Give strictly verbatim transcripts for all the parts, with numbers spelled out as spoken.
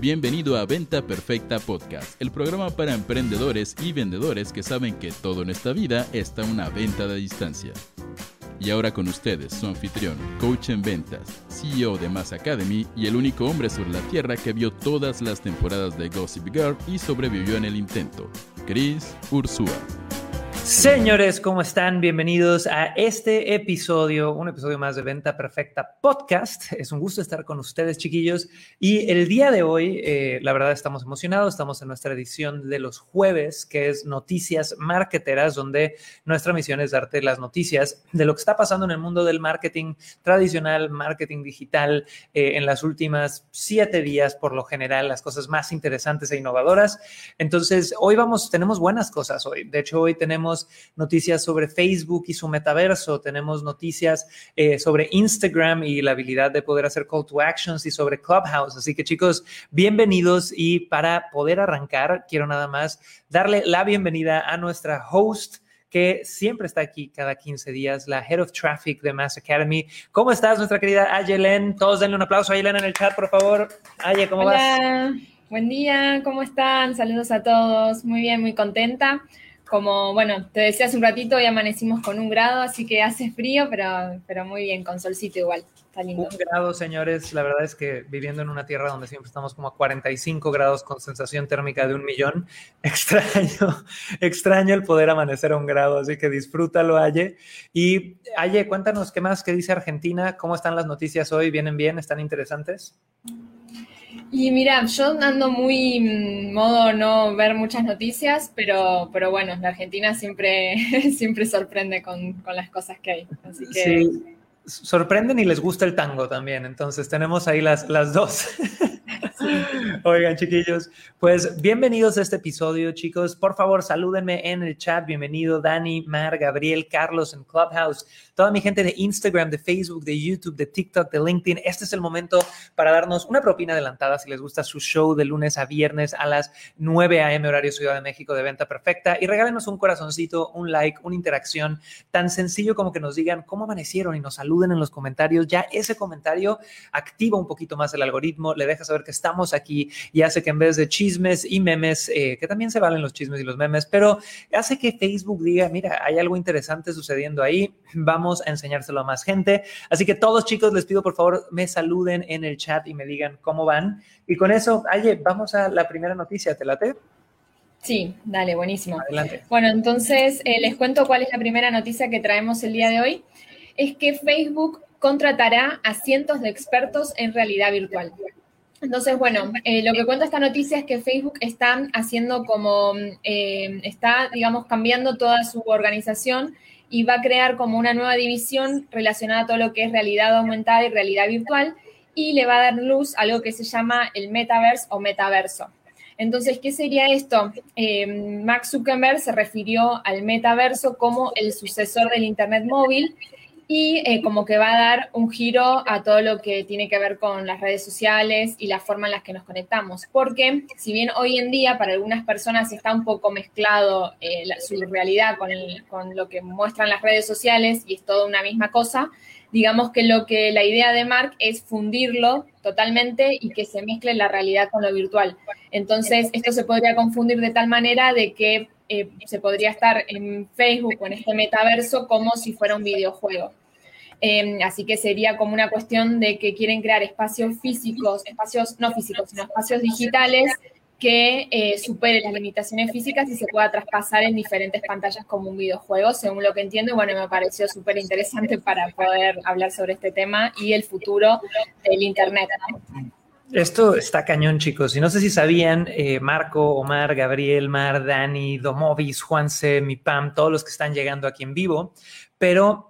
Bienvenido a Venta Perfecta Podcast, el programa para emprendedores y vendedores que saben que todo en esta vida está una venta de distancia. Y ahora con ustedes, su anfitrión, coach en ventas, C E O de Mass Academy y el único hombre sobre la tierra que vio todas las temporadas de Gossip Girl y sobrevivió en el intento, Chris Urzúa. Señores, ¿cómo están? Bienvenidos a este episodio, un episodio más de Venta Perfecta Podcast. Es un gusto estar con ustedes, chiquillos. Y el día de hoy, eh, la verdad, estamos emocionados. Estamos en nuestra edición de los jueves, que es Noticias Marketeras, donde nuestra misión es darte las noticias de lo que está pasando en el mundo del marketing tradicional, marketing digital. Eh, en las últimas siete días, por lo general, las cosas más interesantes e innovadoras. Entonces, hoy vamos, tenemos buenas cosas hoy. De hecho, hoy tenemos noticias sobre Facebook y su metaverso. Tenemos noticias eh, sobre Instagram y la habilidad de poder hacer call to actions y sobre Clubhouse. Así que, chicos, bienvenidos. Y para poder arrancar, quiero nada más darle la bienvenida a nuestra host que siempre está aquí cada quince días, la Head of Traffic de Mass Academy. ¿Cómo estás, nuestra querida Ayelen? Todos denle un aplauso a Ayelen en el chat, por favor. Aye, ¿cómo Hola. vas? Hola, buen día. ¿Cómo están? Saludos a todos. Muy bien, muy contenta. Como, bueno, te decía hace un ratito, hoy amanecimos con un grado, así que hace frío, pero, pero muy bien, con solcito igual, está lindo. Un grado, señores, la verdad es que viviendo en una tierra donde siempre estamos como a cuarenta y cinco grados con sensación térmica de un millón, extraño, extraño el poder amanecer a un grado, así que disfrútalo, Aye. Y, Aye, cuéntanos, ¿qué más? ¿Qué dice Argentina? ¿Cómo están las noticias hoy? ¿Vienen bien? ¿Están interesantes? Y mira, yo ando muy en modo no ver muchas noticias, pero, pero bueno, la Argentina siempre, siempre sorprende con, con las cosas que hay. Así que... Sí, sorprenden y les gusta el tango también, entonces tenemos ahí las, las dos. Oigan, chiquillos, pues bienvenidos a este episodio, chicos. Por favor, salúdenme en el chat. Bienvenido Dani, Mar, Gabriel, Carlos en Clubhouse, toda mi gente de Instagram, de Facebook, de YouTube, de TikTok, de LinkedIn. Este es el momento para darnos una propina adelantada si les gusta su show de lunes a viernes a las nueve a eme horario Ciudad de México de Venta Perfecta, y regálenos un corazoncito, un like, una interacción tan sencillo como que nos digan cómo amanecieron y nos saluden en los comentarios. Ya ese comentario activa un poquito más el algoritmo, le deja saber que estamos aquí y hace que en vez de chismes y memes, eh, que también se valen los chismes y los memes, pero hace que Facebook diga, mira, hay algo interesante sucediendo ahí, vamos a enseñárselo a más gente. Así que todos, chicos, les pido por favor me saluden en el chat y me digan cómo van. Y con eso, Aye, vamos a la primera noticia, ¿te late? Sí, dale, buenísimo. Adelante. Bueno, entonces eh, les cuento cuál es la primera noticia que traemos el día de hoy. Es que Facebook contratará a cientos de expertos en realidad virtual. Entonces, bueno, eh, lo que cuenta esta noticia es que Facebook está haciendo como, eh, está, digamos, cambiando toda su organización y va a crear como una nueva división relacionada a todo lo que es realidad aumentada y realidad virtual, y le va a dar luz a algo que se llama el metaverse o metaverso. Entonces, ¿qué sería esto? Eh, Mark Zuckerberg se refirió al metaverso como el sucesor del Internet móvil, y eh, como que va a dar un giro a todo lo que tiene que ver con las redes sociales y la forma en la que nos conectamos. Porque si bien hoy en día para algunas personas está un poco mezclado eh, la, su realidad con, el, con lo que muestran las redes sociales y es toda una misma cosa, digamos que lo que la idea de Mark es fundirlo totalmente y que se mezcle la realidad con lo virtual. Entonces, esto se podría confundir de tal manera de que eh, se podría estar en Facebook o en este metaverso como si fuera un videojuego. Eh, así que sería como una cuestión de que quieren crear espacios físicos, espacios no físicos, sino espacios digitales que eh, superen las limitaciones físicas y se pueda traspasar en diferentes pantallas como un videojuego, según lo que entiendo. Y bueno, me pareció súper interesante para poder hablar sobre este tema y el futuro del Internet, ¿no? Esto está cañón, chicos. Y no sé si sabían, eh, Marco, Omar, Gabriel, Mar, Dani, Domovis, Juanse, Mi Pam, todos los que están llegando aquí en vivo, pero...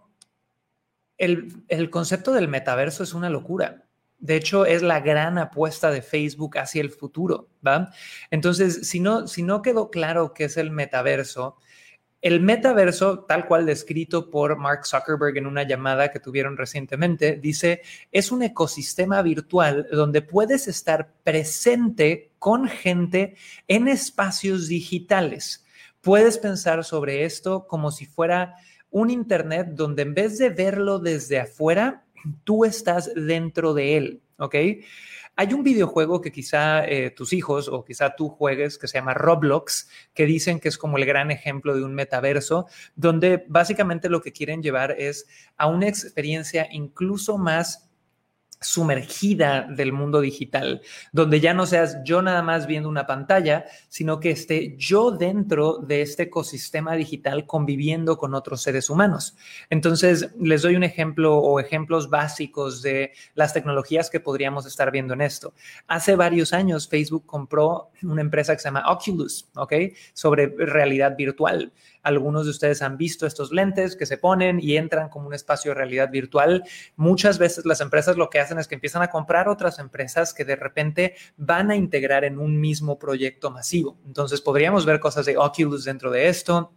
El, el concepto del metaverso es una locura. De hecho, es la gran apuesta de Facebook hacia el futuro, ¿va? Entonces, si no, si no quedó claro qué es el metaverso, el metaverso, tal cual descrito por Mark Zuckerberg en una llamada que tuvieron recientemente, dice, es un ecosistema virtual donde puedes estar presente con gente en espacios digitales. Puedes pensar sobre esto como si fuera... un Internet donde en vez de verlo desde afuera, tú estás dentro de él. ¿ok? Hay un videojuego que quizá eh, tus hijos o quizá tú juegues que se llama Roblox, que dicen que es como el gran ejemplo de un metaverso, donde básicamente lo que quieren llevar es a una experiencia incluso más sumergida del mundo digital, donde ya no seas yo nada más viendo una pantalla, sino que esté yo dentro de este ecosistema digital conviviendo con otros seres humanos. Entonces, les doy un ejemplo o ejemplos básicos de las tecnologías que podríamos estar viendo en esto. Hace varios años, Facebook compró una empresa que se llama Oculus, ¿ok? Sobre realidad virtual. Algunos de ustedes han visto estos lentes que se ponen y entran como un espacio de realidad virtual. Muchas veces las empresas lo que hacen es que empiezan a comprar otras empresas que de repente van a integrar en un mismo proyecto masivo. Entonces, podríamos ver cosas de Oculus dentro de esto.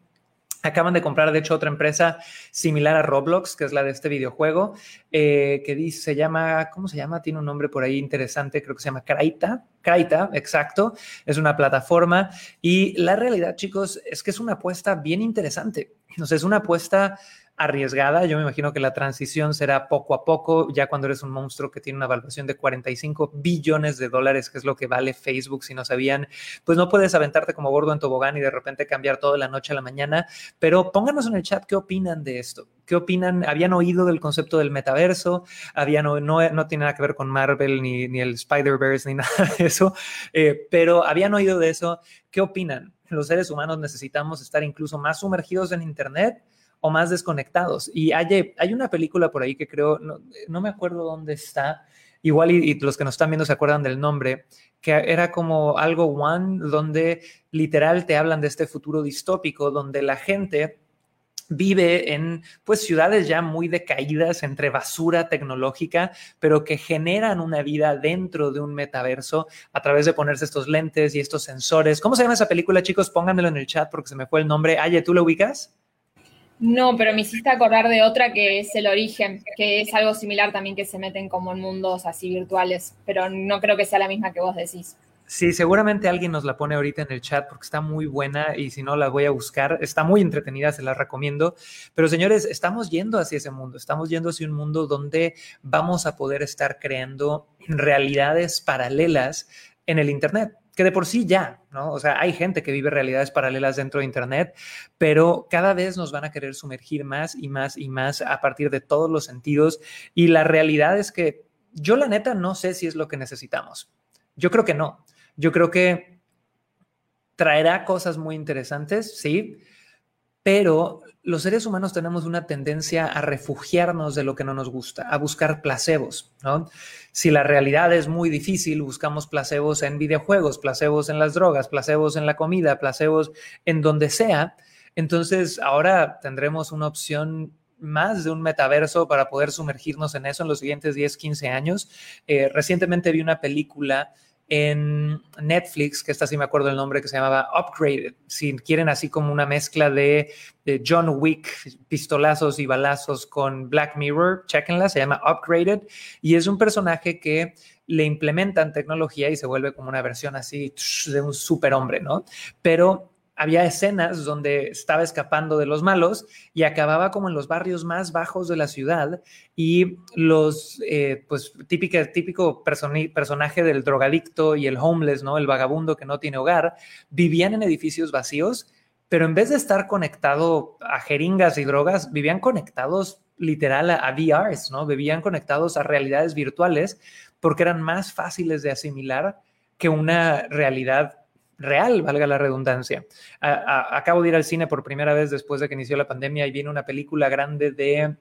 Acaban de comprar, de hecho, otra empresa similar a Roblox, que es la de este videojuego, eh, que dice, se llama, ¿cómo se llama? Tiene un nombre por ahí interesante, creo que se llama Krayta. Krayta, exacto. Es una plataforma. Y la realidad, chicos, es que es una apuesta bien interesante. Entonces, es una apuesta arriesgada. Yo me imagino que la transición será poco a poco, ya cuando eres un monstruo que tiene una valoración de cuarenta y cinco billones de dólares, que es lo que vale Facebook, si no sabían, pues no puedes aventarte como gordo en tobogán y de repente cambiar todo de la noche a la mañana. Pero pónganos en el chat qué opinan de esto. ¿Qué opinan? ¿Habían oído del concepto del metaverso? ¿Habían, no, no, no tiene nada que ver con Marvel ni, ni el Spider-Verse ni nada de eso, eh, pero ¿habían oído de eso? ¿Qué opinan? ¿Los seres humanos necesitamos estar incluso más sumergidos en internet o más desconectados? Y hay, hay una película por ahí que creo, no, no me acuerdo dónde está, igual y, y los que nos están viendo se acuerdan del nombre, que era como algo One, donde literal te hablan de este futuro distópico, donde la gente vive en pues ciudades ya muy decaídas entre basura tecnológica, pero que generan una vida dentro de un metaverso a través de ponerse estos lentes y estos sensores. ¿Cómo se llama esa película, chicos? Pónganmelo en el chat porque se me fue el nombre. Aye, ¿tú lo ubicas? No, pero me hiciste acordar de otra que es El Origen, que es algo similar también, que se meten como en mundos así virtuales, pero no creo que sea la misma que vos decís. Sí, seguramente alguien nos la pone ahorita en el chat porque está muy buena y si no la voy a buscar. Está muy entretenida, se la recomiendo. Pero señores, estamos yendo hacia ese mundo. Estamos yendo hacia un mundo donde vamos a poder estar creando realidades paralelas en el internet, que de por sí ya, ¿no? O sea, hay gente que vive realidades paralelas dentro de internet, pero cada vez nos van a querer sumergir más y más y más a partir de todos los sentidos. Y la realidad es que yo, la neta, no sé si es lo que necesitamos. Yo creo que no. Yo creo que traerá cosas muy interesantes, sí, pero los seres humanos tenemos una tendencia a refugiarnos de lo que no nos gusta, a buscar placebos, ¿no? Si la realidad es muy difícil, buscamos placebos en videojuegos, placebos en las drogas, placebos en la comida, placebos en donde sea. Entonces, ahora tendremos una opción más de un metaverso para poder sumergirnos en eso en los siguientes diez, quince años. Eh, recientemente vi una película en Netflix, que esta sí me acuerdo el nombre, que se llamaba Upgraded. Si quieren, así como una mezcla de, de John Wick, pistolazos y balazos con Black Mirror, chéquenla, se llama Upgraded. Y es un personaje que le implementan tecnología y se vuelve como una versión así de un superhombre, ¿no? Pero había escenas donde estaba escapando de los malos y acababa como en los barrios más bajos de la ciudad y los, eh, pues, típico, típico personi- personaje del drogadicto y el homeless, ¿no? El vagabundo que no tiene hogar, vivían en edificios vacíos, pero en vez de estar conectado a jeringas y drogas, vivían conectados literal a, a V Rs, ¿no? Vivían conectados a realidades virtuales porque eran más fáciles de asimilar que una realidad real, valga la redundancia. A, a, acabo de ir al cine por primera vez después de que inició la pandemia y viene una película grande de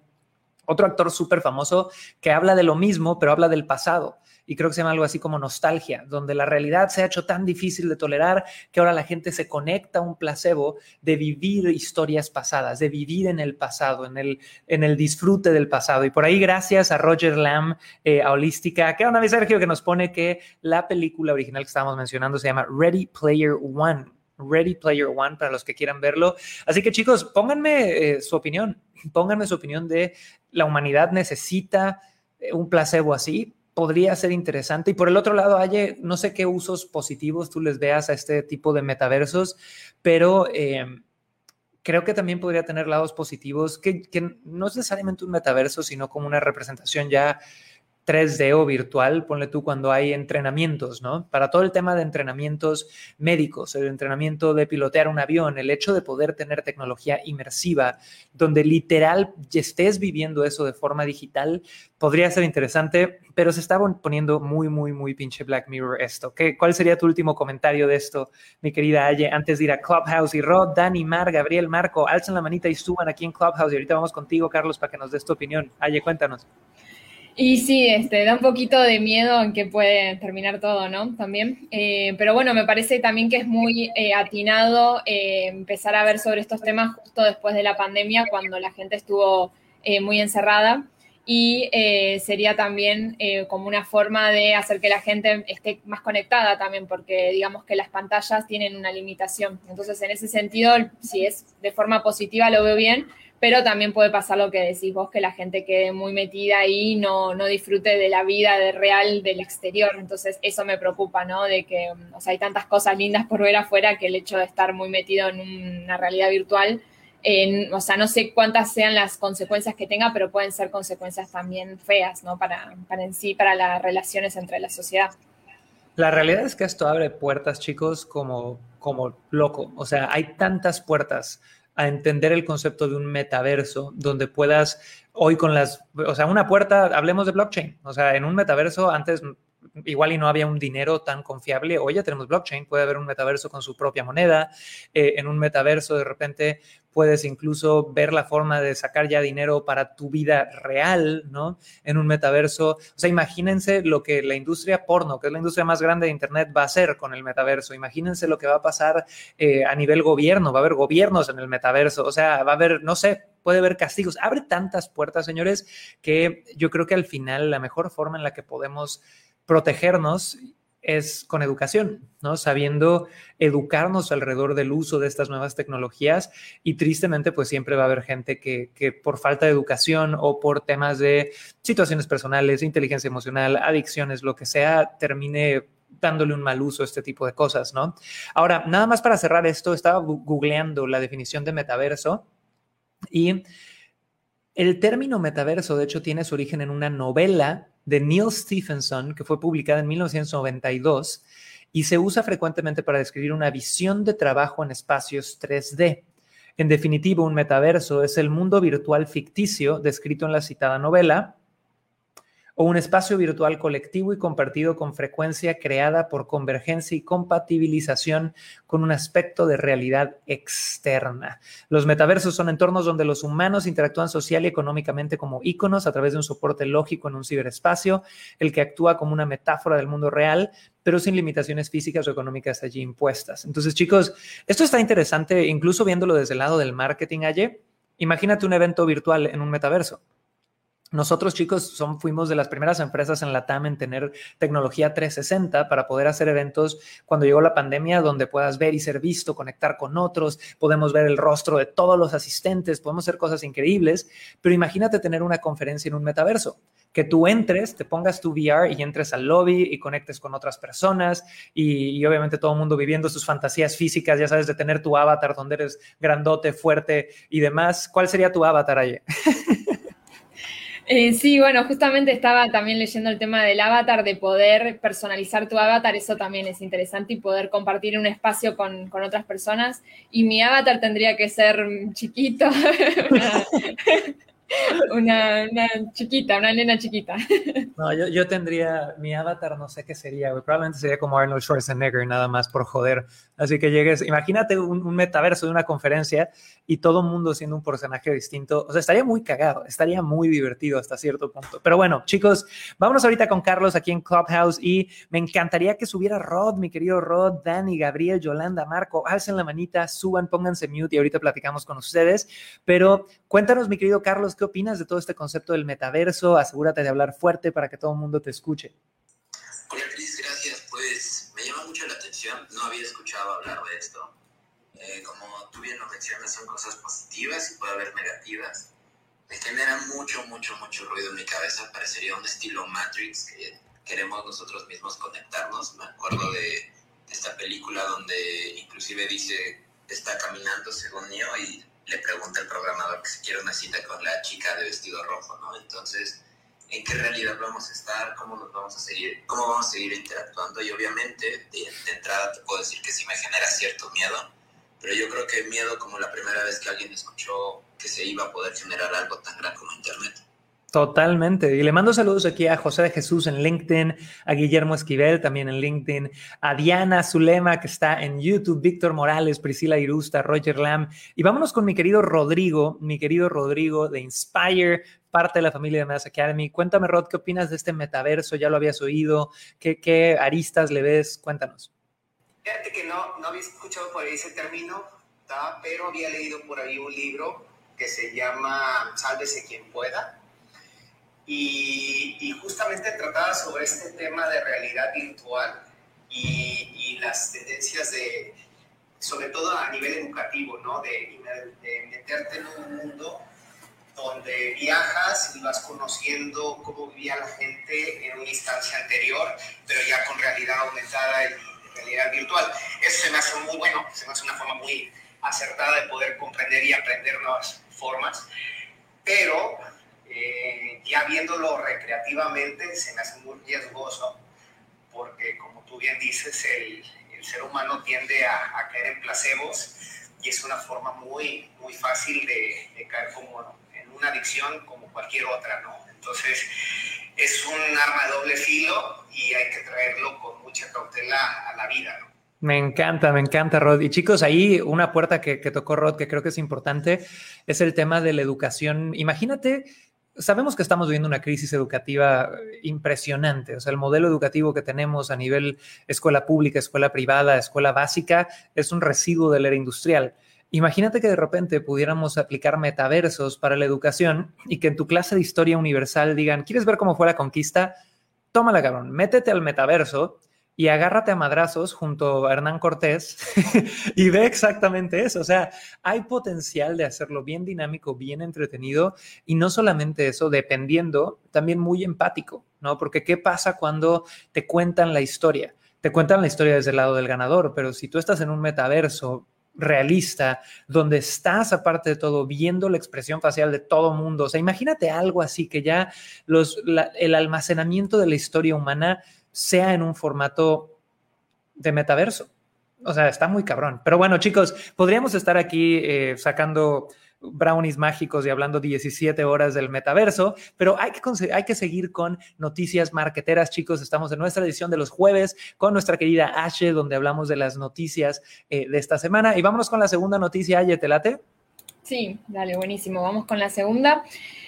otro actor súper famoso que habla de lo mismo, pero habla del pasado. Y creo que se llama algo así como Nostalgia, donde la realidad se ha hecho tan difícil de tolerar que ahora la gente se conecta a un placebo de vivir historias pasadas, de vivir en el pasado, en el, en el disfrute del pasado. Y por ahí, gracias a Roger Lamb, eh, a Holística. ¿Qué onda, mi Sergio? Que nos pone que la película original que estábamos mencionando se llama Ready Player One. Ready Player One, para los que quieran verlo. Así que, chicos, pónganme eh, su opinión. Pónganme su opinión de la humanidad necesita eh, un placebo así. Podría ser interesante. Y por el otro lado, Aye, no sé qué usos positivos tú les veas a este tipo de metaversos, pero eh, creo que también podría tener lados positivos, que, que no es necesariamente un metaverso, sino como una representación ya tres D o virtual, ponle tú cuando hay entrenamientos, ¿no? Para todo el tema de entrenamientos médicos, el entrenamiento de pilotear un avión, el hecho de poder tener tecnología inmersiva, donde literal estés viviendo eso de forma digital, podría ser interesante, pero se está poniendo muy, muy, muy pinche Black Mirror esto. ¿Qué, ¿Cuál sería tu último comentario de esto, mi querida Aye? Antes de ir a Clubhouse y Rod, Dani, Mar, Gabriel, Marco, alzan la manita y suban aquí en Clubhouse. Y ahorita vamos contigo, Carlos, para que nos des tu opinión. Aye, cuéntanos. Y sí, este, da un poquito de miedo en que puede terminar todo, ¿no? También. Eh, pero bueno, me parece también que es muy eh, atinado eh, empezar a ver sobre estos temas justo después de la pandemia, cuando la gente estuvo eh, muy encerrada. Y eh, sería también eh, como una forma de hacer que la gente esté más conectada también, porque digamos que las pantallas tienen una limitación. Entonces, en ese sentido, si es de forma positiva, lo veo bien. Pero también puede pasar lo que decís vos, que la gente quede muy metida ahí y no, no disfrute de la vida de real del exterior. Entonces, eso me preocupa, ¿no? De que, o sea, hay tantas cosas lindas por ver afuera que el hecho de estar muy metido en una realidad virtual, eh, o sea, no sé cuántas sean las consecuencias que tenga, pero pueden ser consecuencias también feas, ¿no? Para, para en sí, para las relaciones entre la sociedad. La realidad es que esto abre puertas, chicos, como, como loco. O sea, hay tantas puertas a entender el concepto de un metaverso donde puedas hoy con las... O sea, una puerta, hablemos de blockchain. O sea, en un metaverso antes igual y no había un dinero tan confiable. Hoy ya tenemos blockchain, puede haber un metaverso con su propia moneda. Eh, en un metaverso de repente puedes incluso ver la forma de sacar ya dinero para tu vida real, ¿no? En un metaverso. O sea, imagínense lo que la industria porno, que es la industria más grande de Internet, va a hacer con el metaverso. Imagínense lo que va a pasar eh, a nivel gobierno. Va a haber gobiernos en el metaverso. O sea, va a haber, no sé, puede haber castigos. Abre tantas puertas, señores, que yo creo que al final la mejor forma en la que podemos protegernos es con educación, ¿no? Sabiendo educarnos alrededor del uso de estas nuevas tecnologías y tristemente pues siempre va a haber gente que, que por falta de educación o por temas de situaciones personales, inteligencia emocional, adicciones, lo que sea, termine dándole un mal uso a este tipo de cosas, ¿no? Ahora, nada más para cerrar esto, estaba googleando la definición de metaverso y el término metaverso de hecho tiene su origen en una novela de Neal Stephenson, que fue publicada en mil novecientos noventa y dos y se usa frecuentemente para describir una visión de trabajo en espacios tres D. En definitiva, un metaverso es el mundo virtual ficticio descrito en la citada novela o un espacio virtual colectivo y compartido con frecuencia creada por convergencia y compatibilización con un aspecto de realidad externa. Los metaversos son entornos donde los humanos interactúan social y económicamente como íconos a través de un soporte lógico en un ciberespacio, el que actúa como una metáfora del mundo real, pero sin limitaciones físicas o económicas allí impuestas. Entonces, chicos, esto está interesante, incluso viéndolo desde el lado del marketing ayer. Imagínate un evento virtual en un metaverso. Nosotros, chicos, son, fuimos de las primeras empresas en LATAM en tener tecnología trescientos sesenta para poder hacer eventos cuando llegó la pandemia, donde puedas ver y ser visto, conectar con otros, podemos ver el rostro de todos los asistentes, podemos hacer cosas increíbles, pero imagínate tener una conferencia en un metaverso, que tú entres, te pongas tu V R y entres al lobby y conectes con otras personas y, y obviamente todo el mundo viviendo sus fantasías físicas, ya sabes, de tener tu avatar donde eres grandote, fuerte y demás. ¿Cuál sería tu avatar, Aye? Eh, sí, bueno, justamente estaba también leyendo el tema del avatar, de poder personalizar tu avatar, eso también es interesante y poder compartir un espacio con, con otras personas. Y mi avatar tendría que ser chiquito, una, una chiquita, una nena chiquita. No, yo, yo tendría, mi avatar no sé qué sería, güey, probablemente sería como Arnold Schwarzenegger, nada más por joder. Así que llegues, imagínate un, un metaverso de una conferencia y todo mundo siendo un personaje distinto. O sea, estaría muy cagado, estaría muy divertido hasta cierto punto. Pero bueno, chicos, vámonos ahorita con Carlos aquí en Clubhouse y me encantaría que subiera Rod, mi querido Rod, Dani, Gabriel, Yolanda, Marco. Alcen la manita, suban, pónganse mute y ahorita platicamos con ustedes. Pero cuéntanos, mi querido Carlos, ¿qué opinas de todo este concepto del metaverso? Asegúrate de hablar fuerte para que todo el mundo te escuche. Hola, Chris, gracias. Pues me llama mucho la atención. No había escuchado hablar de esto. Eh, como tú bien lo mencionas, son cosas positivas y puede haber negativas. Me genera mucho, mucho, mucho ruido en mi cabeza. Parecería un estilo Matrix que queremos nosotros mismos conectarnos. Me acuerdo de esta película donde inclusive dice, está caminando según Neo y le pregunta el programador que si quiere una cita con la chica de vestido rojo, ¿no? Entonces, en qué realidad vamos a estar, cómo nos vamos a seguir, cómo vamos a seguir interactuando. Y obviamente, de, de entrada te puedo decir que sí me genera cierto miedo, pero yo creo que miedo como la primera vez que alguien escuchó que se iba a poder generar algo tan grande como Internet. Totalmente. Y le mando saludos aquí a José de Jesús en LinkedIn, a Guillermo Esquivel también en LinkedIn, a Diana Zulema que está en YouTube, Víctor Morales, Priscila Irusta, Roger Lam. Y vámonos con mi querido Rodrigo, mi querido Rodrigo de Inspire, parte de la familia de Mass Academy. Cuéntame, Rod, ¿qué opinas de este metaverso? ¿Ya lo habías oído? ¿Qué, qué aristas le ves? Cuéntanos. Fíjate que no, no había escuchado por ahí ese término, ¿tá? Pero había leído por ahí un libro que se llama Sálvese quien pueda. Y, y justamente trataba sobre este tema de realidad virtual y, y las tendencias de, sobre todo a nivel educativo, ¿no? De, de meterte en un mundo donde viajas y vas conociendo cómo vivía la gente en una instancia anterior, pero ya con realidad aumentada y realidad virtual. Eso se me hace muy bueno, se me hace una forma muy acertada de poder comprender y aprender nuevas formas, pero Eh, ya viéndolo recreativamente se me hace muy riesgoso porque, como tú bien dices, el, el ser humano tiende a, a caer en placebos y es una forma muy, muy fácil de, de caer como en una adicción como cualquier otra, ¿no? Entonces es un arma de doble filo y hay que traerlo con mucha cautela a la vida, ¿no? Me encanta, me encanta, Rod. Y chicos, ahí una puerta que, que tocó Rod, que creo que es importante, es el tema de la educación. Imagínate, sabemos que estamos viviendo una crisis educativa impresionante. O sea, el modelo educativo que tenemos a nivel escuela pública, escuela privada, escuela básica, es un residuo de la era industrial. Imagínate que de repente pudiéramos aplicar metaversos para la educación y que en tu clase de historia universal digan, ¿quieres ver cómo fue la conquista? Tómala, cabrón, métete al metaverso y agárrate a madrazos junto a Hernán Cortés y ve exactamente eso. O sea, hay potencial de hacerlo bien dinámico, bien entretenido y no solamente eso, dependiendo, también muy empático, ¿no? Porque ¿qué pasa cuando te cuentan la historia? Te cuentan la historia desde el lado del ganador, pero si tú estás en un metaverso realista, donde estás, aparte de todo, viendo la expresión facial de todo mundo. O sea, imagínate algo así que ya los, la, el almacenamiento de la historia humana sea en un formato de metaverso. O sea, está muy cabrón. Pero bueno, chicos, podríamos estar aquí eh, sacando brownies mágicos y hablando diecisiete horas del metaverso, pero hay que, conse- hay que seguir con noticias marqueteras, chicos. Estamos en nuestra edición de los jueves con nuestra querida Ashe, donde hablamos de las noticias eh, de esta semana. Y vámonos con la segunda noticia. Aye, ¿te late? Sí, dale, buenísimo. Vamos con la segunda.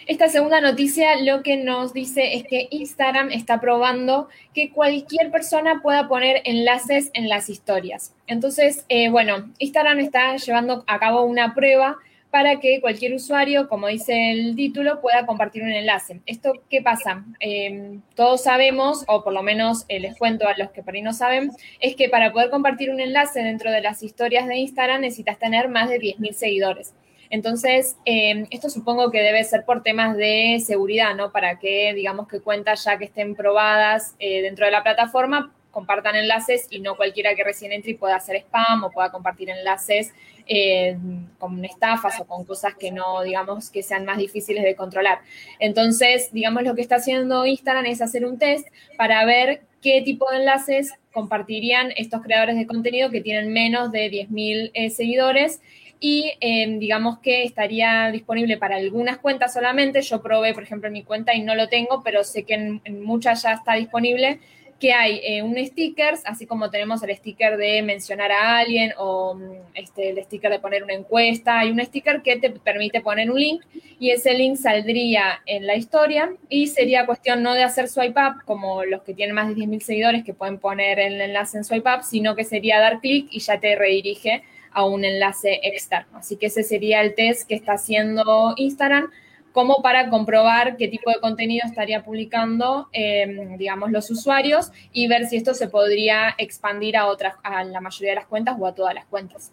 Esta segunda noticia lo que nos dice es que Instagram está probando que cualquier persona pueda poner enlaces en las historias. Entonces, eh, bueno, Instagram está llevando a cabo una prueba para que cualquier usuario, como dice el título, pueda compartir un enlace. ¿Esto qué pasa? Eh, todos sabemos, o por lo menos eh, les cuento a los que por ahí no saben, es que para poder compartir un enlace dentro de las historias de Instagram necesitas tener más de diez mil seguidores. Entonces, eh, esto supongo que debe ser por temas de seguridad, ¿no? Para que, digamos, que cuentas ya que estén probadas eh, dentro de la plataforma compartan enlaces y no cualquiera que recién entre y pueda hacer spam o pueda compartir enlaces eh, con estafas o con cosas que no, digamos, que sean más difíciles de controlar. Entonces, digamos, lo que está haciendo Instagram es hacer un test para ver qué tipo de enlaces compartirían estos creadores de contenido que tienen menos de diez mil eh, seguidores. Y eh, digamos que estaría disponible para algunas cuentas solamente. Yo probé, por ejemplo, en mi cuenta y no lo tengo, pero sé que en, en muchas ya está disponible, que hay eh, un sticker, así como tenemos el sticker de mencionar a alguien o este, el sticker de poner una encuesta. Hay un sticker que te permite poner un link y ese link saldría en la historia y sería cuestión no de hacer swipe up, como los que tienen más de diez mil seguidores que pueden poner el enlace en swipe up, sino que sería dar clic y ya te redirige a un enlace externo. Así que ese sería el test que está haciendo Instagram como para comprobar qué tipo de contenido estaría publicando, eh, digamos, los usuarios y ver si esto se podría expandir a otras, a la mayoría de las cuentas o a todas las cuentas.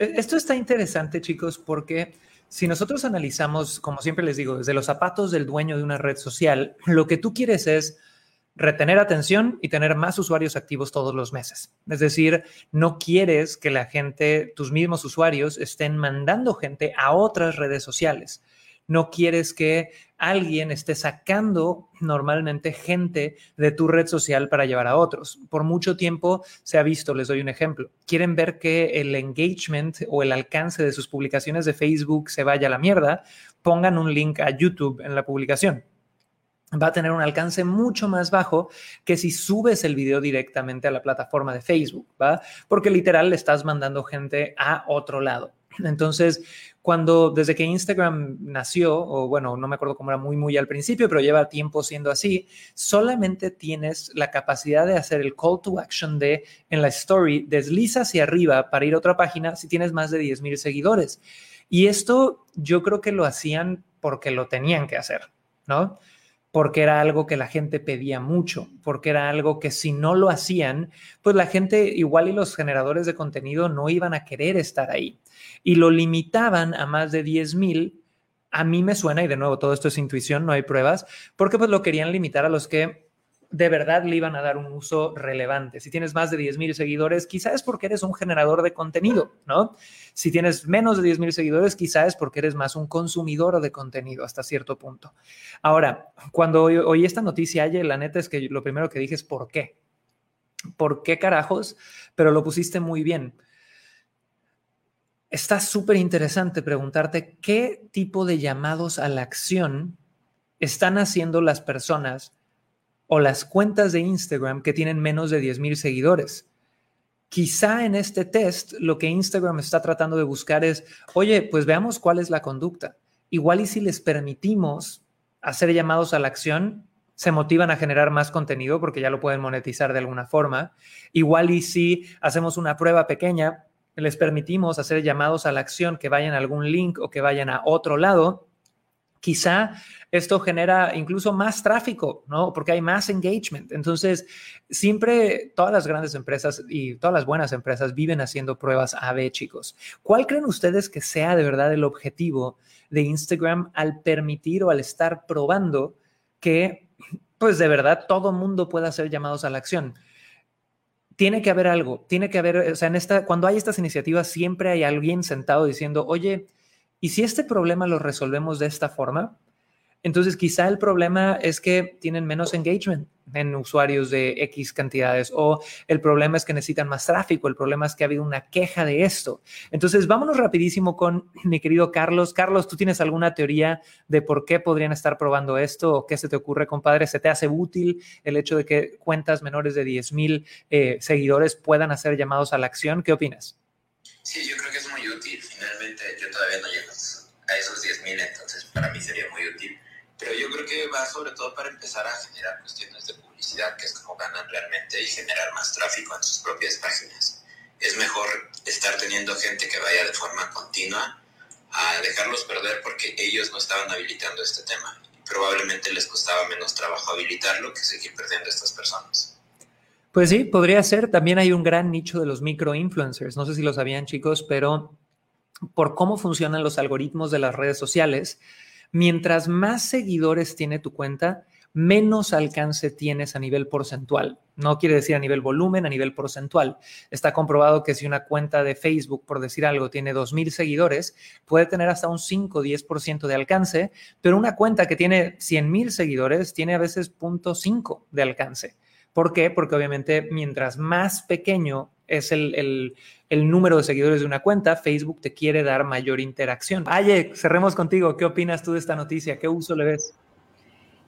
Esto está interesante, chicos, porque si nosotros analizamos, como siempre les digo, desde los zapatos del dueño de una red social, lo que tú quieres es retener atención y tener más usuarios activos todos los meses. Es decir, no quieres que la gente, tus mismos usuarios, estén mandando gente a otras redes sociales. no quieres que alguien esté sacando normalmente gente de tu red social para llevar a otros. Por mucho tiempo se ha visto, les doy un ejemplo, quieren ver que el engagement o el alcance de sus publicaciones de Facebook se vaya a la mierda, pongan un link a YouTube en la publicación. Va a tener un alcance mucho más bajo que si subes el video directamente a la plataforma de Facebook, ¿va? Porque literal le estás mandando gente a otro lado. Entonces, cuando desde que Instagram nació, o bueno, no me acuerdo cómo era muy, muy al principio, pero lleva tiempo siendo así, solamente tienes la capacidad de hacer el call to action de, en la story, desliza hacia arriba para ir a otra página si tienes más de diez mil seguidores. Y esto yo creo que lo hacían porque lo tenían que hacer, ¿no? Porque era algo que la gente pedía mucho, porque era algo que si no lo hacían, pues la gente igual y los generadores de contenido no iban a querer estar ahí. Y lo limitaban a más de diez mil. A mí me suena, y de nuevo, todo esto es intuición, no hay pruebas, porque pues lo querían limitar a los que de verdad le iban a dar un uso relevante. Si tienes más de diez mil seguidores, quizás es porque eres un generador de contenido, ¿no? Si tienes menos de diez mil seguidores, quizás es porque eres más un consumidor de contenido hasta cierto punto. Ahora, cuando oí, oí esta noticia ayer, la neta es que lo primero que dije es ¿por qué? ¿Por qué carajos? Pero lo pusiste muy bien. Está súper interesante preguntarte qué tipo de llamados a la acción están haciendo las personas o las cuentas de Instagram que tienen menos de diez mil seguidores. Quizá en este test lo que Instagram está tratando de buscar es, oye, pues veamos cuál es la conducta. Igual y si les permitimos hacer llamados a la acción, se motivan a generar más contenido porque ya lo pueden monetizar de alguna forma. Igual y si hacemos una prueba pequeña, les permitimos hacer llamados a la acción, que vayan a algún link o que vayan a otro lado, quizá esto genera incluso más tráfico, ¿no? Porque hay más engagement. Entonces, siempre todas las grandes empresas y todas las buenas empresas viven haciendo pruebas A B, chicos. ¿Cuál creen ustedes que sea de verdad el objetivo de Instagram al permitir o al estar probando que, pues, de verdad todo mundo pueda hacer llamados a la acción? Tiene que haber algo, tiene que haber, o sea, en esta, cuando hay estas iniciativas siempre hay alguien sentado diciendo, oye, ¿y si este problema lo resolvemos de esta forma? Entonces quizá el problema es que tienen menos engagement en usuarios de X cantidades, o el problema es que necesitan más tráfico, el problema es que ha habido una queja de esto. Entonces vámonos rapidísimo con mi querido Carlos. Carlos, ¿tú tienes alguna teoría de por qué podrían estar probando esto? ¿O qué se te ocurre, compadre? ¿Se te hace útil el hecho de que cuentas menores de diez mil eh, seguidores puedan hacer llamados a la acción? ¿Qué opinas? Sí, yo creo que es muy útil. Finalmente yo todavía no llego a esos diez mil, entonces para mí sería muy útil. Pero yo creo que va sobre todo para empezar a generar cuestiones de publicidad, que es como ganan realmente, y generar más tráfico en sus propias páginas. Es mejor estar teniendo gente que vaya de forma continua a dejarlos perder porque ellos no estaban habilitando este tema. Probablemente les costaba menos trabajo habilitarlo que seguir perdiendo a estas personas. Pues sí, podría ser. También hay un gran nicho de los microinfluencers. No sé si lo sabían, chicos, pero por cómo funcionan los algoritmos de las redes sociales, mientras más seguidores tiene tu cuenta, menos alcance tienes a nivel porcentual. No quiere decir a nivel volumen, a nivel porcentual. Está comprobado que si una cuenta de Facebook, por decir algo, tiene dos mil seguidores, puede tener hasta un cinco o diez por ciento de alcance, pero una cuenta que tiene cien mil seguidores tiene a veces punto cinco de alcance. ¿Por qué? Porque obviamente mientras más pequeño es el, el, el número de seguidores de una cuenta, Facebook te quiere dar mayor interacción. Aye, cerremos contigo. ¿Qué opinas tú de esta noticia? ¿Qué uso le ves?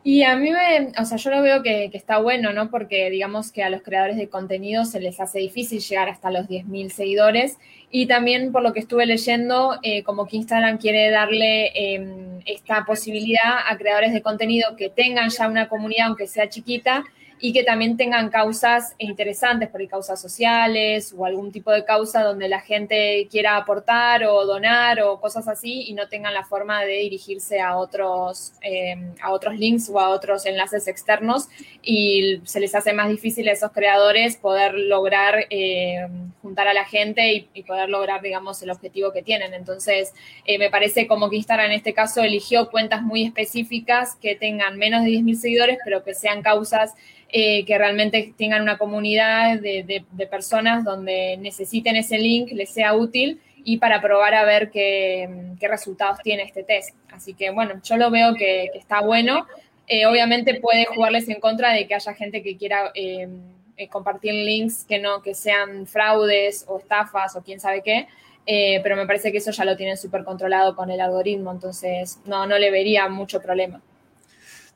Y a mí me, o sea, yo lo veo que, que está bueno, ¿no? Porque digamos que a los creadores de contenido se les hace difícil llegar hasta los diez mil seguidores. Y también por lo que estuve leyendo, eh, como que Instagram quiere darle eh, esta posibilidad a creadores de contenido que tengan ya una comunidad, aunque sea chiquita, y que también tengan causas interesantes, por ahí causas sociales o algún tipo de causa donde la gente quiera aportar o donar o cosas así y no tengan la forma de dirigirse a otros, eh, a otros links o a otros enlaces externos, y se les hace más difícil a esos creadores poder lograr eh, juntar a la gente y, y poder lograr, digamos, el objetivo que tienen. Entonces, eh, me parece como que Instagram en este caso eligió cuentas muy específicas que tengan menos de diez mil seguidores, pero que sean causas Eh, que realmente tengan una comunidad de, de, de personas donde necesiten ese link, les sea útil, y para probar a ver qué, qué resultados tiene este test. Así que, bueno, yo lo veo que, que está bueno. Eh, obviamente puede jugarles en contra de que haya gente que quiera eh, eh, compartir links que no, que sean fraudes o estafas o quién sabe qué, eh, pero me parece que eso ya lo tienen súper controlado con el algoritmo, entonces no, no le vería mucho problema.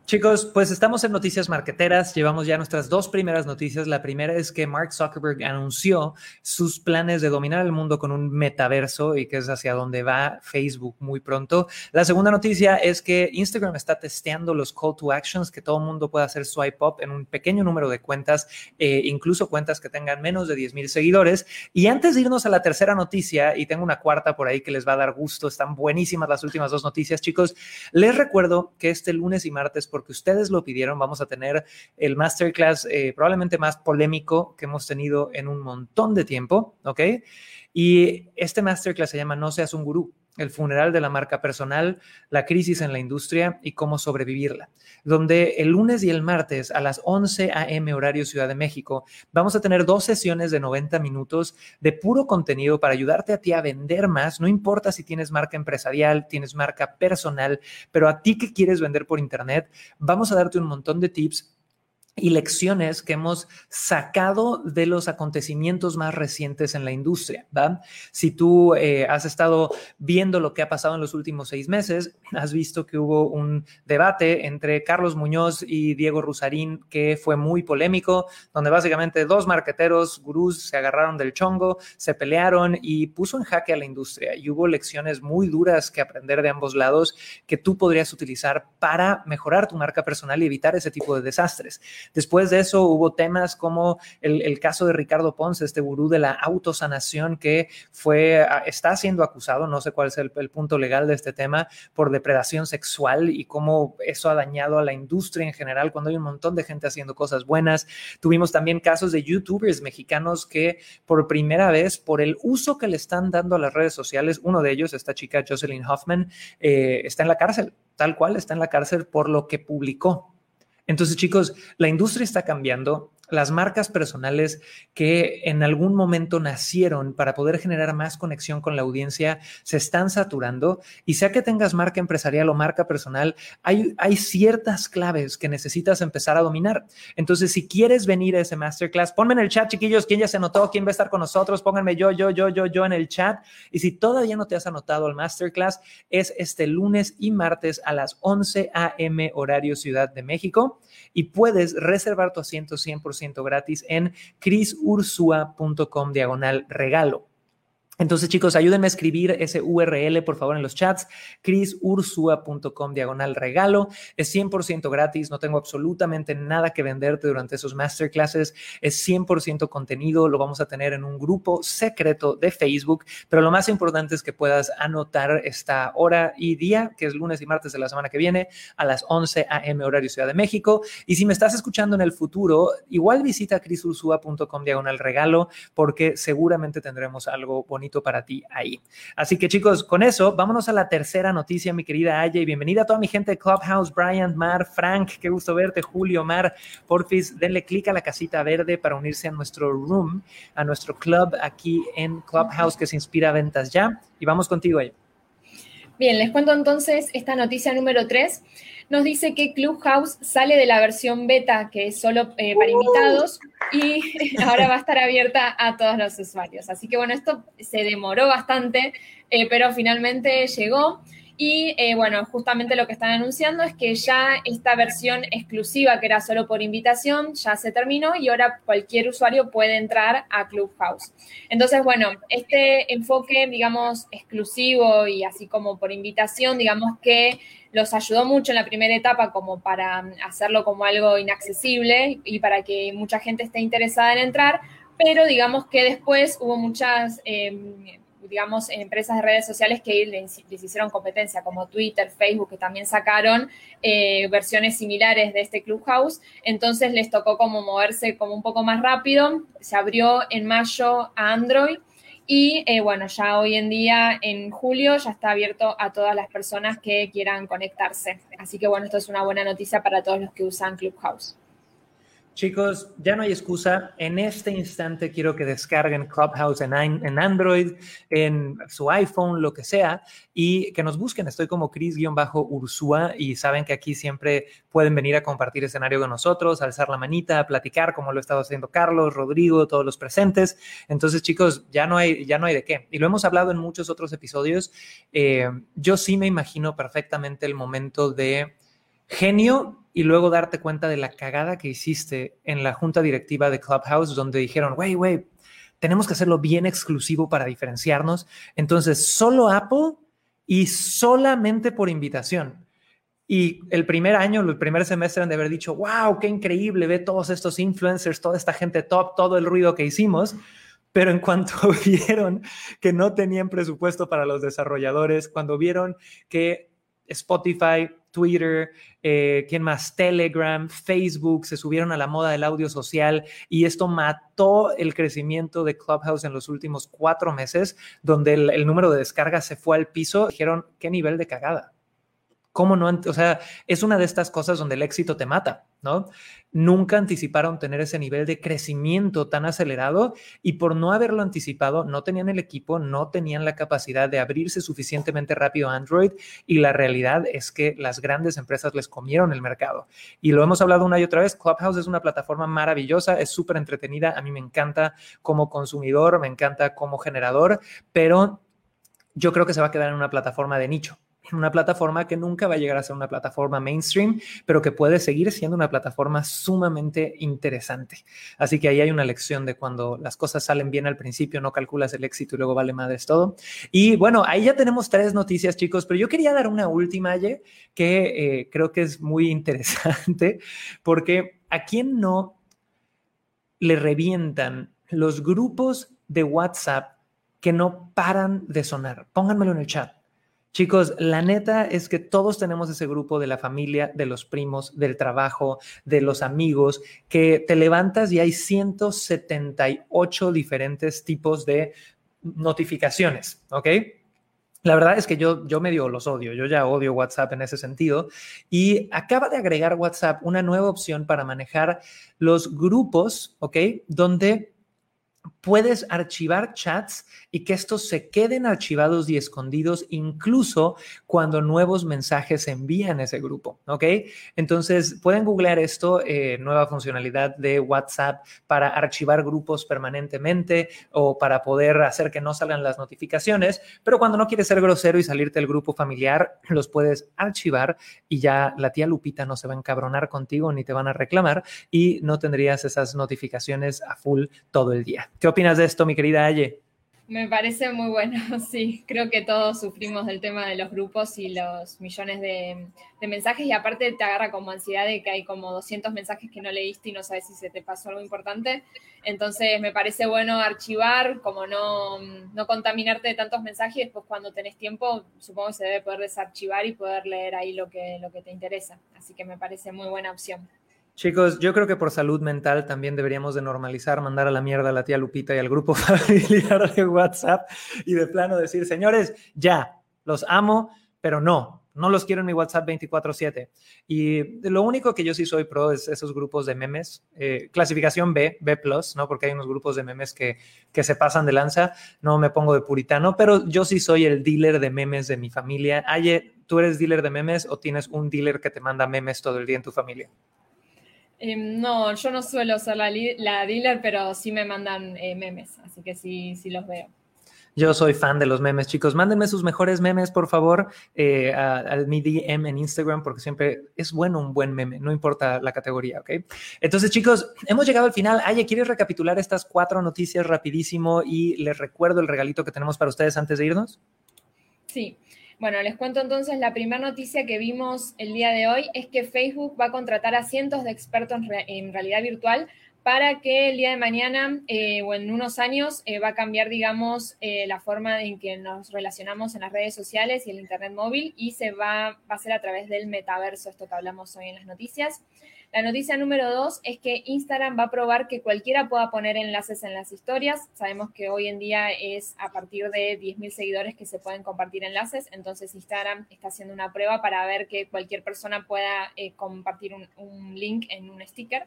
Chicos, pues estamos en Noticias Marqueteras. Llevamos ya nuestras dos primeras noticias. La primera es que Mark Zuckerberg anunció sus planes de dominar el mundo con un metaverso y que es hacia donde va Facebook muy pronto. La segunda noticia es que Instagram está testeando los call to actions, que todo el mundo puede hacer swipe up en un pequeño número de cuentas, eh, incluso cuentas que tengan menos de diez mil seguidores. Y antes de irnos a la tercera noticia, y tengo una cuarta por ahí que les va a dar gusto, están buenísimas las últimas dos noticias, chicos. Les recuerdo que este lunes y martes, porque ustedes lo pidieron, vamos a tener el masterclass eh, probablemente más polémico que hemos tenido en un montón de tiempo, ¿ok? Y este masterclass se llama No seas un gurú, el funeral de la marca personal, la crisis en la industria y cómo sobrevivirla, donde el lunes y el martes a las once a eme horario Ciudad de México vamos a tener dos sesiones de noventa minutos de puro contenido para ayudarte a ti a vender más. No importa si tienes marca empresarial, tienes marca personal, pero a ti que quieres vender por internet, vamos a darte un montón de tips y lecciones que hemos sacado de los acontecimientos más recientes en la industria, ¿va? Si tú eh, has estado viendo lo que ha pasado en los últimos seis meses, has visto que hubo un debate entre Carlos Muñoz y Diego Rusarín que fue muy polémico, donde básicamente dos marqueteros gurús se agarraron del chongo, se pelearon y puso en jaque a la industria. Y hubo lecciones muy duras que aprender de ambos lados que tú podrías utilizar para mejorar tu marca personal y evitar ese tipo de desastres. Después de eso hubo temas como el, el caso de Ricardo Ponce, este gurú de la autosanación que fue, está siendo acusado, no sé cuál es el, el punto legal de este tema, por depredación sexual y cómo eso ha dañado a la industria en general cuando hay un montón de gente haciendo cosas buenas. Tuvimos también casos de youtubers mexicanos que por primera vez, por el uso que le están dando a las redes sociales, uno de ellos, esta chica Jocelyn Hoffman, eh, está en la cárcel, tal cual está en la cárcel por lo que publicó. Entonces, chicos, la industria está cambiando. Las marcas personales que en algún momento nacieron para poder generar más conexión con la audiencia se están saturando. Y sea que tengas marca empresarial o marca personal, hay, hay ciertas claves que necesitas empezar a dominar. Entonces, si quieres venir a ese masterclass, ponme en el chat, chiquillos, quién ya se anotó, quién va a estar con nosotros. Pónganme yo, yo, yo, yo, yo en el chat. Y si todavía no te has anotado al masterclass, es este lunes y martes a las once a eme horario Ciudad de México. Y puedes reservar tu asiento cien por ciento gratis en chrisurzúa.com diagonal regalo. Entonces, chicos, ayúdenme a escribir ese U R L, por favor, en los chats, chrisurzúa.com diagonal regalo. Es cien por ciento gratis, no tengo absolutamente nada que venderte durante esos masterclasses. Es cien por ciento contenido, lo vamos a tener en un grupo secreto de Facebook, pero lo más importante es que puedas anotar esta hora y día, que es lunes y martes de la semana que viene, a las once a eme horario Ciudad de México. Y si me estás escuchando en el futuro, igual visita chrisurzúa.com diagonal regalo, porque seguramente tendremos algo bonito para ti ahí. Así que, chicos, con eso, vámonos a la tercera noticia, mi querida Aye, y bienvenida a toda mi gente de Clubhouse, Brian, Mar, Frank, qué gusto verte, Julio, Mar, porfis, denle clic a la casita verde para unirse a nuestro room, a nuestro club aquí en Clubhouse que se inspira a ventas ya, y vamos contigo, Aye. Bien, les cuento entonces esta noticia número tres. Nos dice que Clubhouse sale de la versión beta, que es solo eh, para invitados, y ahora va a estar abierta a todos los usuarios. Así que, bueno, esto se demoró bastante, eh, pero finalmente llegó. Y, eh, bueno, justamente lo que están anunciando es que ya esta versión exclusiva, que era solo por invitación, ya se terminó y ahora cualquier usuario puede entrar a Clubhouse. Entonces, bueno, este enfoque, digamos, exclusivo y así como por invitación, digamos que los ayudó mucho en la primera etapa como para hacerlo como algo inaccesible y para que mucha gente esté interesada en entrar, pero digamos que después hubo muchas... Eh, digamos, empresas de redes sociales que les, les hicieron competencia, como Twitter, Facebook, que también sacaron eh, versiones similares de este Clubhouse. Entonces, les tocó como moverse como un poco más rápido. Se abrió en mayo a Android y, eh, bueno, ya hoy en día, en julio, ya está abierto a todas las personas que quieran conectarse. Así que, bueno, esto es una buena noticia para todos los que usan Clubhouse. Chicos, ya no hay excusa. En este instante quiero que descarguen Clubhouse en, en Android, en su iPhone, lo que sea, y que nos busquen. Estoy como Chris Urzúa y saben que aquí siempre pueden venir a compartir escenario con nosotros, alzar la manita, a platicar, como lo ha estado haciendo Carlos, Rodrigo, todos los presentes. Entonces, chicos, ya no hay, ya no hay de qué. Y lo hemos hablado en muchos otros episodios. Eh, yo sí me imagino perfectamente el momento de genio y luego darte cuenta de la cagada que hiciste en la junta directiva de Clubhouse, donde dijeron, güey, güey, tenemos que hacerlo bien exclusivo para diferenciarnos. Entonces, solo Apple y solamente por invitación. Y el primer año, el primer semestre han de haber dicho, wow, qué increíble, ve todos estos influencers, toda esta gente top, todo el ruido que hicimos. Pero en cuanto vieron que no tenían presupuesto para los desarrolladores, cuando vieron que Spotify, Twitter, eh, ¿quién más? Telegram, Facebook, se subieron a la moda del audio social y esto mató el crecimiento de Clubhouse en los últimos cuatro meses, donde el, el número de descargas se fue al piso. Dijeron, ¿qué nivel de cagada? ¿Cómo no? O sea, es una de estas cosas donde el éxito te mata, ¿no? Nunca anticiparon tener ese nivel de crecimiento tan acelerado y por no haberlo anticipado, no tenían el equipo, no tenían la capacidad de abrirse suficientemente rápido a Android y la realidad es que las grandes empresas les comieron el mercado. Y lo hemos hablado una y otra vez, Clubhouse es una plataforma maravillosa, es súper entretenida, a mí me encanta como consumidor, me encanta como generador, pero yo creo que se va a quedar en una plataforma de nicho. Una plataforma que nunca va a llegar a ser una plataforma mainstream, pero que puede seguir siendo una plataforma sumamente interesante. Así que ahí hay una lección de cuando las cosas salen bien al principio, no calculas el éxito y luego vale madres todo. Y bueno, ahí ya tenemos tres noticias, chicos, pero yo quería dar una última, Aye, que eh, creo que es muy interesante, porque ¿a quién no le revientan los grupos de WhatsApp que no paran de sonar? Pónganmelo en el chat. Chicos, la neta es que todos tenemos ese grupo de la familia, de los primos, del trabajo, de los amigos, que te levantas y hay ciento setenta y ocho diferentes tipos de notificaciones, ¿ok? La verdad es que yo, yo medio los odio. Yo ya odio WhatsApp en ese sentido. Y acaba de agregar WhatsApp una nueva opción para manejar los grupos, ¿ok? Donde puedes archivar chats y que estos se queden archivados y escondidos incluso cuando nuevos mensajes se envían a ese grupo, ¿ok? Entonces, pueden googlear esto, eh, nueva funcionalidad de WhatsApp para archivar grupos permanentemente o para poder hacer que no salgan las notificaciones, pero cuando no quieres ser grosero y salirte del grupo familiar, los puedes archivar y ya la tía Lupita no se va a encabronar contigo ni te van a reclamar y no tendrías esas notificaciones a full todo el día. ¿Qué opinas de esto, mi querida Aye? Me parece muy bueno, sí. Creo que todos sufrimos del tema de los grupos y los millones de, de mensajes y aparte te agarra como ansiedad de que hay como doscientos mensajes que no leíste y no sabes si se te pasó algo importante. Entonces me parece bueno archivar, como no, no contaminarte de tantos mensajes y después cuando tenés tiempo supongo que se debe poder desarchivar y poder leer ahí lo que, lo que te interesa. Así que me parece muy buena opción. Chicos, yo creo que por salud mental también deberíamos de normalizar, mandar a la mierda a la tía Lupita y al grupo familiar de WhatsApp y de plano decir, señores, ya, los amo, pero no. No los quiero en mi WhatsApp veinticuatro siete. Y lo único que yo sí soy pro es esos grupos de memes. Eh, clasificación B, B+, ¿no? Porque hay unos grupos de memes que, que se pasan de lanza. No me pongo de puritano, pero yo sí soy el dealer de memes de mi familia. Aye, ¿tú eres dealer de memes o tienes un dealer que te manda memes todo el día en tu familia? Eh, no, yo no suelo ser la, la dealer, pero sí me mandan eh, memes, así que sí, sí los veo. Yo soy fan de los memes, chicos. Mándenme sus mejores memes, por favor, eh, a, a mi D M en Instagram, porque siempre es bueno un buen meme, no importa la categoría, ¿ok? Entonces, chicos, hemos llegado al final. Aye, ¿quieres recapitular estas cuatro noticias rapidísimo? Y les recuerdo el regalito que tenemos para ustedes antes de irnos. Sí. Bueno, les cuento entonces, la primera noticia que vimos el día de hoy es que Facebook va a contratar a cientos de expertos en, re- en realidad virtual para que el día de mañana eh, o en unos años eh, va a cambiar, digamos, eh, la forma en que nos relacionamos en las redes sociales y el internet móvil y se va, va a hacer a través del metaverso, esto que hablamos hoy en las noticias. La noticia número dos es que Instagram va a probar que cualquiera pueda poner enlaces en las historias. Sabemos que hoy en día es a partir de diez mil seguidores que se pueden compartir enlaces. Entonces Instagram está haciendo una prueba para ver que cualquier persona pueda eh, compartir un, un link en un sticker.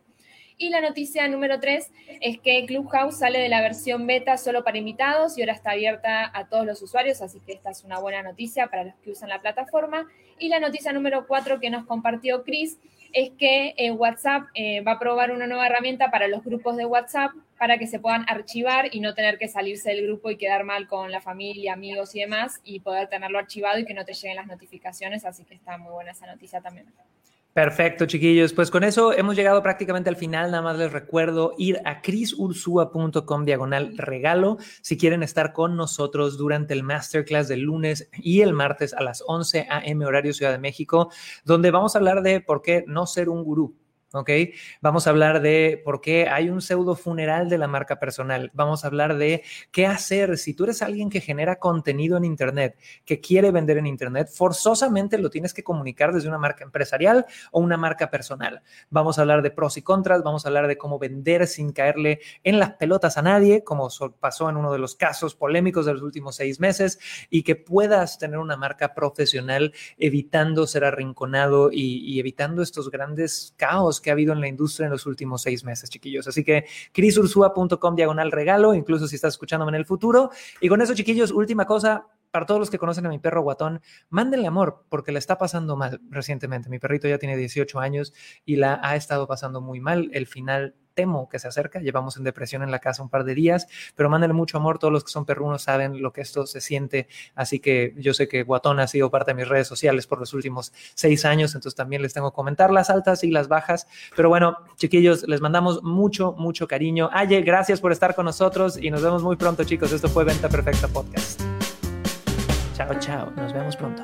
Y la noticia número tres es que Clubhouse sale de la versión beta solo para invitados y ahora está abierta a todos los usuarios, así que esta es una buena noticia para los que usan la plataforma. Y la noticia número cuatro que nos compartió Chris es que eh, WhatsApp eh, va a probar una nueva herramienta para los grupos de WhatsApp para que se puedan archivar y no tener que salirse del grupo y quedar mal con la familia, amigos y demás, y poder tenerlo archivado y que no te lleguen las notificaciones, así que está muy buena esa noticia también. Perfecto, chiquillos. Pues con eso hemos llegado prácticamente al final. Nada más les recuerdo ir a chrisurzúa.com diagonal regalo si quieren estar con nosotros durante el masterclass del lunes y el martes a las once a eme horario Ciudad de México, donde vamos a hablar de por qué no ser un gurú. Ok, vamos a hablar de por qué hay un pseudo funeral de la marca personal. Vamos a hablar de qué hacer si tú eres alguien que genera contenido en internet, que quiere vender en internet, forzosamente lo tienes que comunicar desde una marca empresarial o una marca personal. Vamos a hablar de pros y contras, vamos a hablar de cómo vender sin caerle en las pelotas a nadie, como pasó en uno de los casos polémicos de los últimos seis meses, y que puedas tener una marca profesional evitando ser arrinconado y, y evitando estos grandes caos que ha habido en la industria en los últimos seis meses, chiquillos. Así que chrisurzúa.com diagonal regalo, incluso si estás escuchándome en el futuro. Y con eso, chiquillos, última cosa. Para todos los que conocen a mi perro guatón, mándenle amor porque la está pasando mal recientemente. Mi perrito ya tiene dieciocho años y la ha estado pasando muy mal. El final temo que se acerca. Llevamos en depresión en la casa un par de días, pero mándenle mucho amor. Todos los que son perrunos saben lo que esto se siente. Así que yo sé que guatón ha sido parte de mis redes sociales por los últimos seis años. Entonces también les tengo que comentar las altas y las bajas. Pero bueno, chiquillos, les mandamos mucho, mucho cariño. Aye, gracias por estar con nosotros y nos vemos muy pronto, chicos. Esto fue Venta Perfecta Podcast. Chao, chao. Nos vemos pronto.